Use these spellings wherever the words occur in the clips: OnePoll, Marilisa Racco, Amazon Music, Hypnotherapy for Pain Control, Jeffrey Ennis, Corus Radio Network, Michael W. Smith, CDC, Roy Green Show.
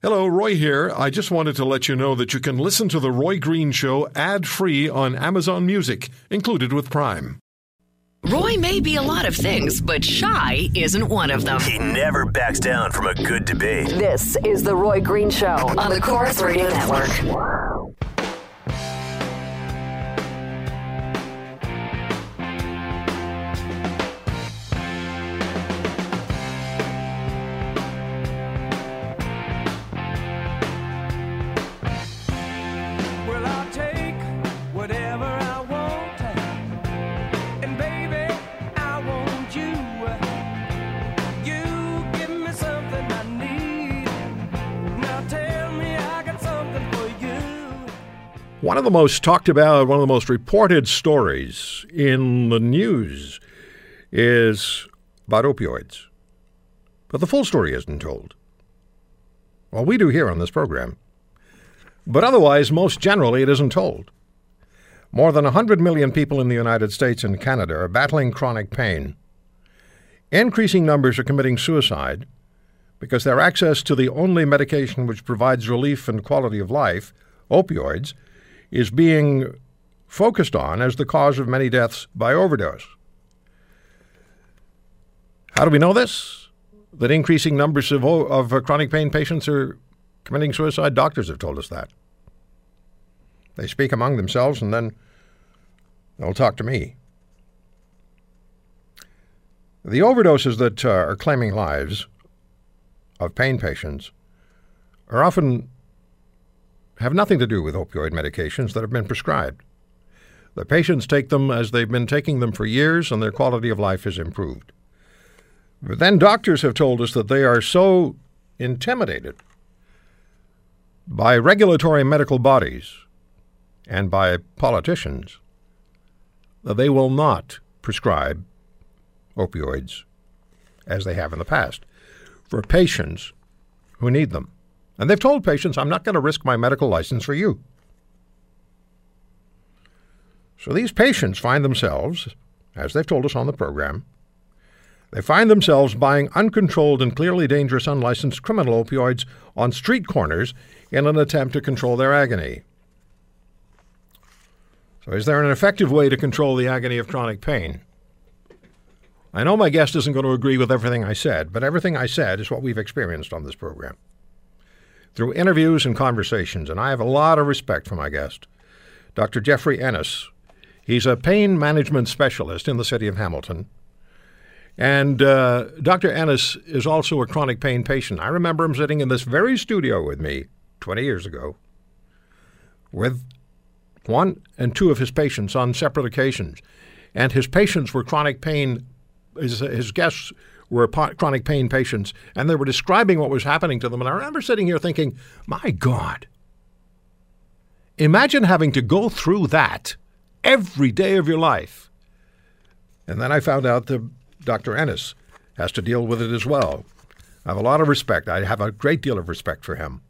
Hello, Roy here. I just wanted to let you know that you can listen to The Roy Green Show ad-free on Amazon Music, included with Prime. Roy may be a lot of things, but shy isn't one of them. He never backs down from a good debate. This is The Roy Green Show on the Corus Radio Network. One of the most talked about, one of the most reported stories in the news is about opioids. But the full story isn't told. Well, we do here on this program. But otherwise, most generally, it isn't told. More than 100 million people in the United States and Canada are battling chronic pain. Increasing numbers are committing suicide because their access to the only medication which provides relief and quality of life, opioids, is being focused on as the cause of many deaths by overdose. How do we know this? That increasing numbers of chronic pain patients are committing suicide? Doctors have told us that. They speak among themselves and then they'll talk to me. The overdoses that are claiming lives of pain patients are often have nothing to do with opioid medications that have been prescribed. The patients take them as they've been taking them for years, and their quality of life is improved. But then doctors have told us that they are so intimidated by regulatory medical bodies and by politicians that they will not prescribe opioids as they have in the past for patients who need them. And they've told patients, I'm not going to risk my medical license for you. So these patients find themselves, as they've told us on the program, they find themselves buying uncontrolled and clearly dangerous unlicensed criminal opioids on street corners in an attempt to control their agony. So is there an effective way to control the agony of chronic pain? I know my guest isn't going to agree with everything I said, but everything I said is what we've experienced on this program, through interviews and conversations, and I have a lot of respect for my guest, Dr. Jeffrey Ennis. He's a pain management specialist in the city of Hamilton, and Dr. Ennis is also a chronic pain patient. I remember him sitting in this very studio with me 20 years ago with one and two of his patients on separate occasions, and his patients were chronic pain, his guests were chronic pain patients, and they were describing what was happening to them. And I remember sitting here thinking, my God, imagine having to go through that every day of your life. And then I found out that Dr. Ennis has to deal with it as well. I have a lot of respect. I have a great deal of respect for him.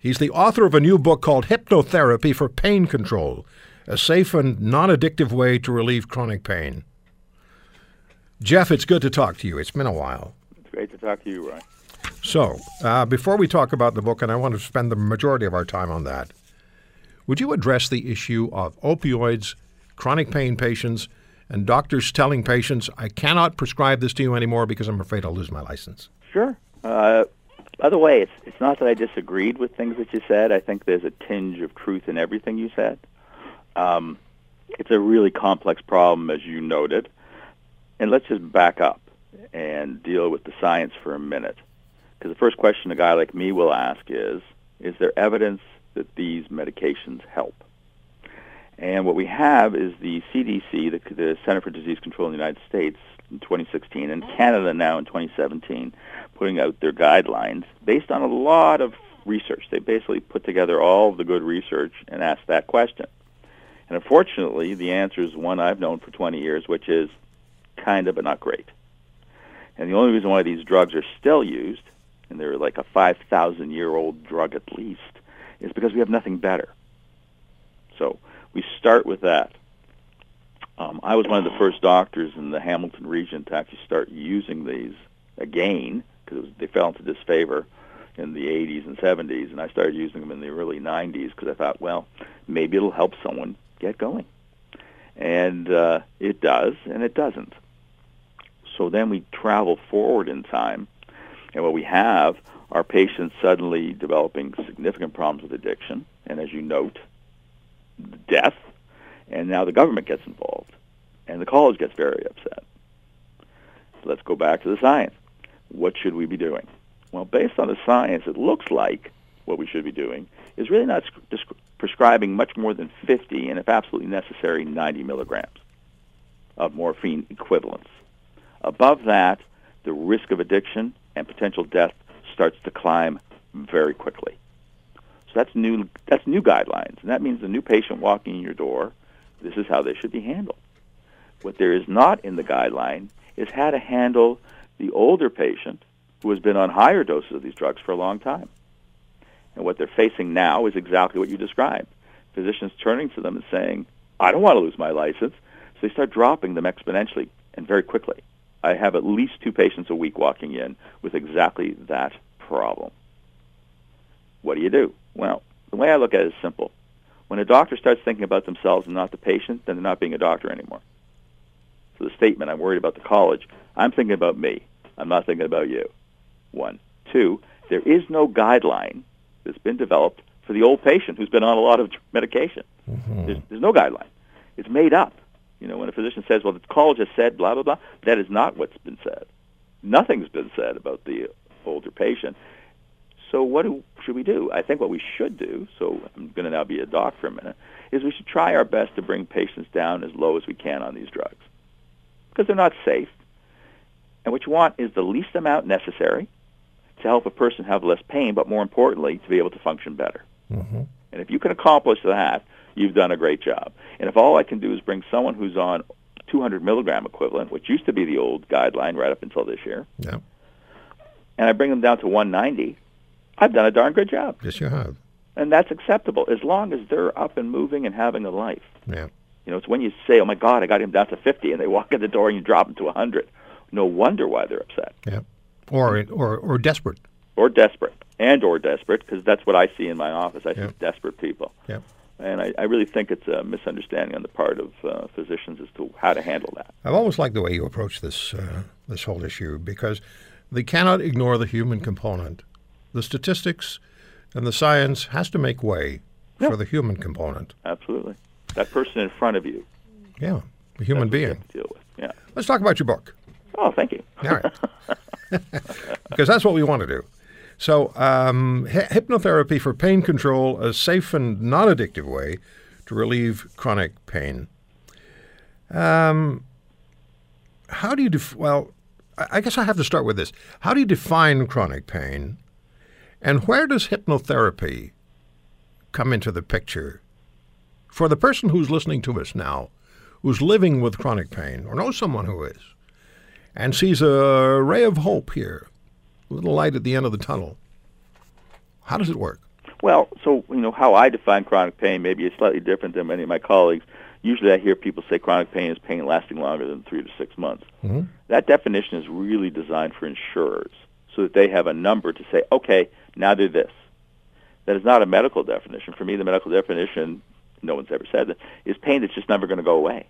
He's the author of a new book called Hypnotherapy for Pain Control, a safe and non-addictive way to relieve chronic pain. Jeff, it's good to talk to you. It's been a while. It's great to talk to you, Roy. So, before we talk about the book, and I want to spend the majority of our time on that, would you address the issue of opioids, chronic pain patients, and doctors telling patients, I cannot prescribe this to you anymore because I'm afraid I'll lose my license? Sure. By the way, it's not that I disagreed with things that you said. I think there's a tinge of truth in everything you said. It's a really complex problem, as you noted. And let's just back up and deal with the science for a minute. Because the first question a guy like me will ask is there evidence that these medications help? And what we have is the CDC, the Center for Disease Control in the United States in 2016, and Canada now in 2017, putting out their guidelines based on a lot of research. They basically put together all the good research and asked that question. And unfortunately, the answer is one I've known for 20 years, which is, kind of, but not great. And the only reason why these drugs are still used, and they're like a 5,000-year-old drug at least, is because we have nothing better. So we start with that. I was one of the first doctors in the Hamilton region to actually start using these again, because they fell into disfavor in the 80s and 70s, and I started using them in the early 90s because I thought, well, maybe it'll help someone get going. And it does, and it doesn't. So then we travel forward in time, and what we have are patients suddenly developing significant problems with addiction, and as you note, death, and now the government gets involved, and the college gets very upset. So let's go back to the science. What should we be doing? Well, based on the science, it looks like what we should be doing is really not prescribing much more than 50, and if absolutely necessary, 90 milligrams of morphine equivalents. Above that, the risk of addiction and potential death starts to climb very quickly. So that's new guidelines, and that means the new patient walking in your door, this is how they should be handled. What there is not in the guideline is how to handle the older patient who has been on higher doses of these drugs for a long time. And what they're facing now is exactly what you described. Physicians turning to them and saying, I don't want to lose my license. So they start dropping them exponentially and very quickly. I have at least 2 patients a week walking in with exactly that problem. What do you do? Well, the way I look at it is simple. When a doctor starts thinking about themselves and not the patient, then they're not being a doctor anymore. So the statement, I'm worried about the college, I'm thinking about me. I'm not thinking about you. 1. 2, there is no guideline that's been developed for the old patient who's been on a lot of medication. Mm-hmm. There's no guideline. It's made up. You know, when a physician says, well, the college has said blah, blah, blah, that is not what's been said. Nothing's been said about the older patient. So what should we do? I think what we should do, so I'm going to now be a doc for a minute, is we should try our best to bring patients down as low as we can on these drugs because they're not safe. And what you want is the least amount necessary to help a person have less pain, but more importantly, to be able to function better. Mm-hmm. And if you can accomplish that, you've done a great job. And if all I can do is bring someone who's on 200 milligram equivalent, which used to be the old guideline right up until this year, yeah, and I bring them down to 190, I've done a darn good job. Yes, you have. And that's acceptable as long as they're up and moving and having a life. Yeah. You know, it's when you say, oh, my God, I got him down to 50, and they walk in the door and you drop them to 100. No wonder why they're upset. Yeah. Or desperate. Or desperate, because that's what I see in my office. I see desperate people. Yeah. And I really think it's a misunderstanding on the part of physicians as to how to handle that. I've always liked the way you approach this whole issue, because they cannot ignore the human component. The statistics and the science has to make way for the human component. Absolutely. That person in front of you. Yeah, a human being. Deal with. Yeah. Let's talk about your book. Oh, thank you. All right. Because that's what we want to do. So Hypnotherapy for Pain Control, a safe and non-addictive way to relieve chronic pain. How do you I guess I have to start with this. How do you define chronic pain, and where does hypnotherapy come into the picture for the person who's listening to us now, who's living with chronic pain or knows someone who is, and sees a ray of hope here? A little light at the end of the tunnel. How does it work? Well, so, you know, how I define chronic pain maybe is slightly different than many of my colleagues. Usually I hear people say chronic pain is pain lasting longer than 3 to 6 months. Mm-hmm. That definition is really designed for insurers so that they have a number to say, okay, now do this. That is not a medical definition. For me, the medical definition, no one's ever said that, is pain that's just never going to go away.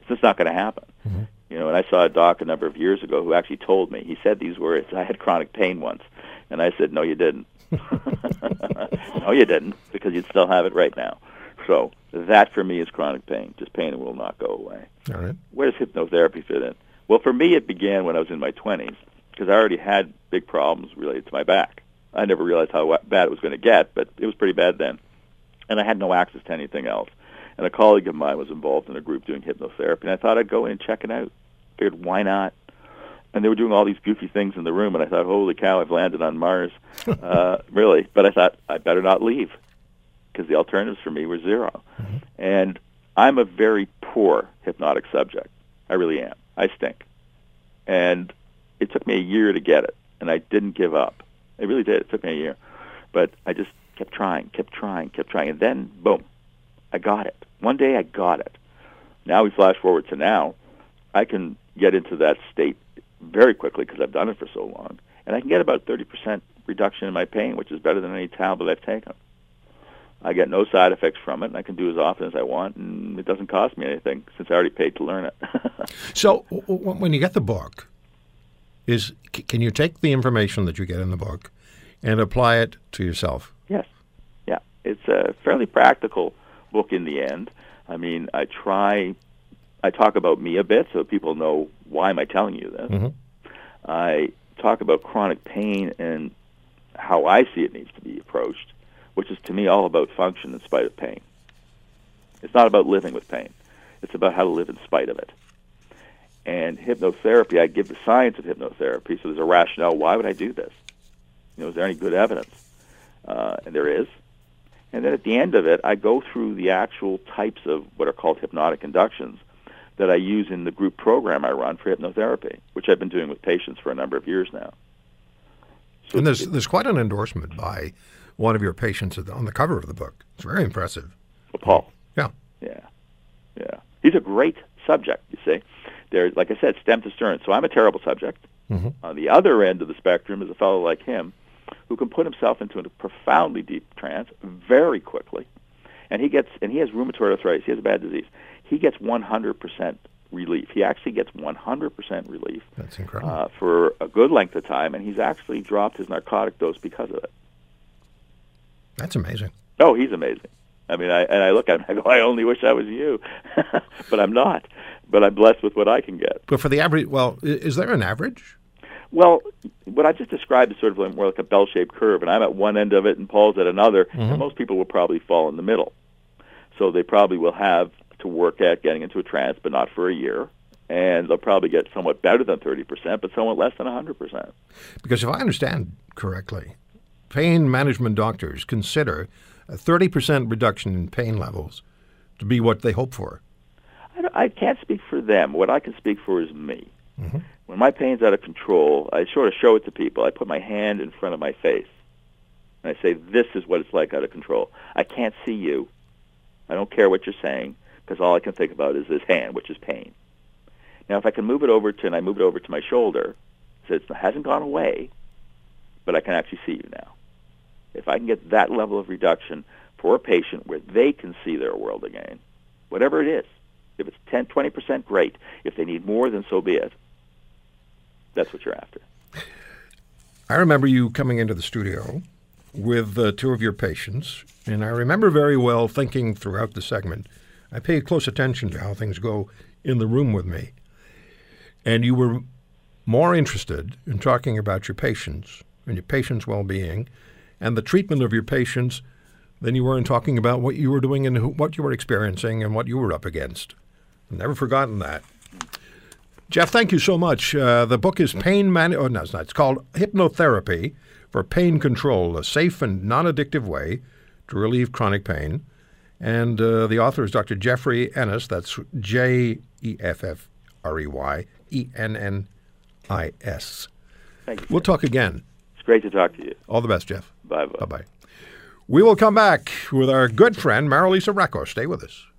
It's just not going to happen. Mm-hmm. You know, and I saw a doc a number of years ago who actually told me, he said these words, I had chronic pain once. And I said, no, you didn't. No, you didn't, because you'd still have it right now. So that for me is chronic pain, just pain that will not go away. All right. Where does hypnotherapy fit in? Well, for me, it began when I was in my 20s, because I already had big problems related to my back. I never realized how bad it was going to get, but it was pretty bad then. And I had no access to anything else. And a colleague of mine was involved in a group doing hypnotherapy, and I thought I'd go in and check it out. Figured, why not? And they were doing all these goofy things in the room, and I thought, holy cow, I've landed on Mars. Really. But I thought, I better not leave, because the alternatives for me were zero. Mm-hmm. And I'm a very poor hypnotic subject. I really am. I stink. And it took me a year to get it, and I didn't give up. It really did. It took me a year. But I just kept trying. And then, boom, I got it. One day I got it. Now we flash forward to now. I can get into that state very quickly because I've done it for so long. And I can get about 30% reduction in my pain, which is better than any tablet I've taken. I get no side effects from it, and I can do as often as I want, and it doesn't cost me anything since I already paid to learn it. So when you get the book, can you take the information that you get in the book and apply it to yourself? Yes. Yeah. It's a fairly practical book in the end. I mean, I talk about me a bit so people know why am I telling you this. Mm-hmm. I talk about chronic pain and how I see it needs to be approached, which is, to me, all about function in spite of pain. It's not about living with pain. It's about how to live in spite of it. And hypnotherapy, I give the science of hypnotherapy, so there's a rationale. Why would I do this? You know, is there any good evidence? And there is. And then at the end of it, I go through the actual types of what are called hypnotic inductions that I use in the group program I run for hypnotherapy, which I've been doing with patients for a number of years now. So and there's quite an endorsement by one of your patients on the cover of the book. It's very impressive. Paul. Yeah. Yeah. Yeah. He's a great subject, you see. There's, like I said, stem to stern. So I'm a terrible subject. Mm-hmm. On the other end of the spectrum is a fellow like him who can put himself into a profoundly deep trance very quickly. And he has rheumatoid arthritis. He has a bad disease. He gets 100% relief. He actually gets 100% relief. That's incredible. For a good length of time, and he's actually dropped his narcotic dose because of it. That's amazing. Oh, he's amazing. I mean, I look at him and I go, I only wish I was you. But I'm not. But I'm blessed with what I can get. But for the average, well, is there an average? Well, what I just described is sort of more like a bell-shaped curve, and I'm at one end of it and Paul's at another, mm-hmm. and most people will probably fall in the middle. So they probably will have to work at getting into a trance, but not for a year. And they'll probably get somewhat better than 30%, but somewhat less than 100%. Because if I understand correctly, pain management doctors consider a 30% reduction in pain levels to be what they hope for. I can't speak for them. What I can speak for is me. Mm-hmm. When my pain's out of control, I sort of show it to people. I put my hand in front of my face, and I say, this is what it's like out of control. I can't see you. I don't care what you're saying, because all I can think about is this hand, which is pain. Now, if I can move it over to, and I move it over to my shoulder, so it hasn't gone away, but I can actually see you now. If I can get that level of reduction for a patient where they can see their world again, whatever it is, if it's 10, 20%, great. If they need more, then so be it. That's what you're after. I remember you coming into the studio with two of your patients, and I remember very well thinking throughout the segment, I paid close attention to how things go in the room with me, and you were more interested in talking about your patients and your patients' well-being and the treatment of your patients than you were in talking about what you were doing and what you were experiencing and what you were up against. I've never forgotten that. Jeff, thank you so much. The book is it's called Hypnotherapy for Pain Control, a safe and non-addictive way to relieve chronic pain. And the author is Dr. Jeffrey Ennis. That's Jeffrey Ennis. Thank you. We'll talk again. It's great to talk to you. All the best, Jeff. Bye-bye. Bye-bye. We will come back with our good friend, Marilisa Racco. Stay with us.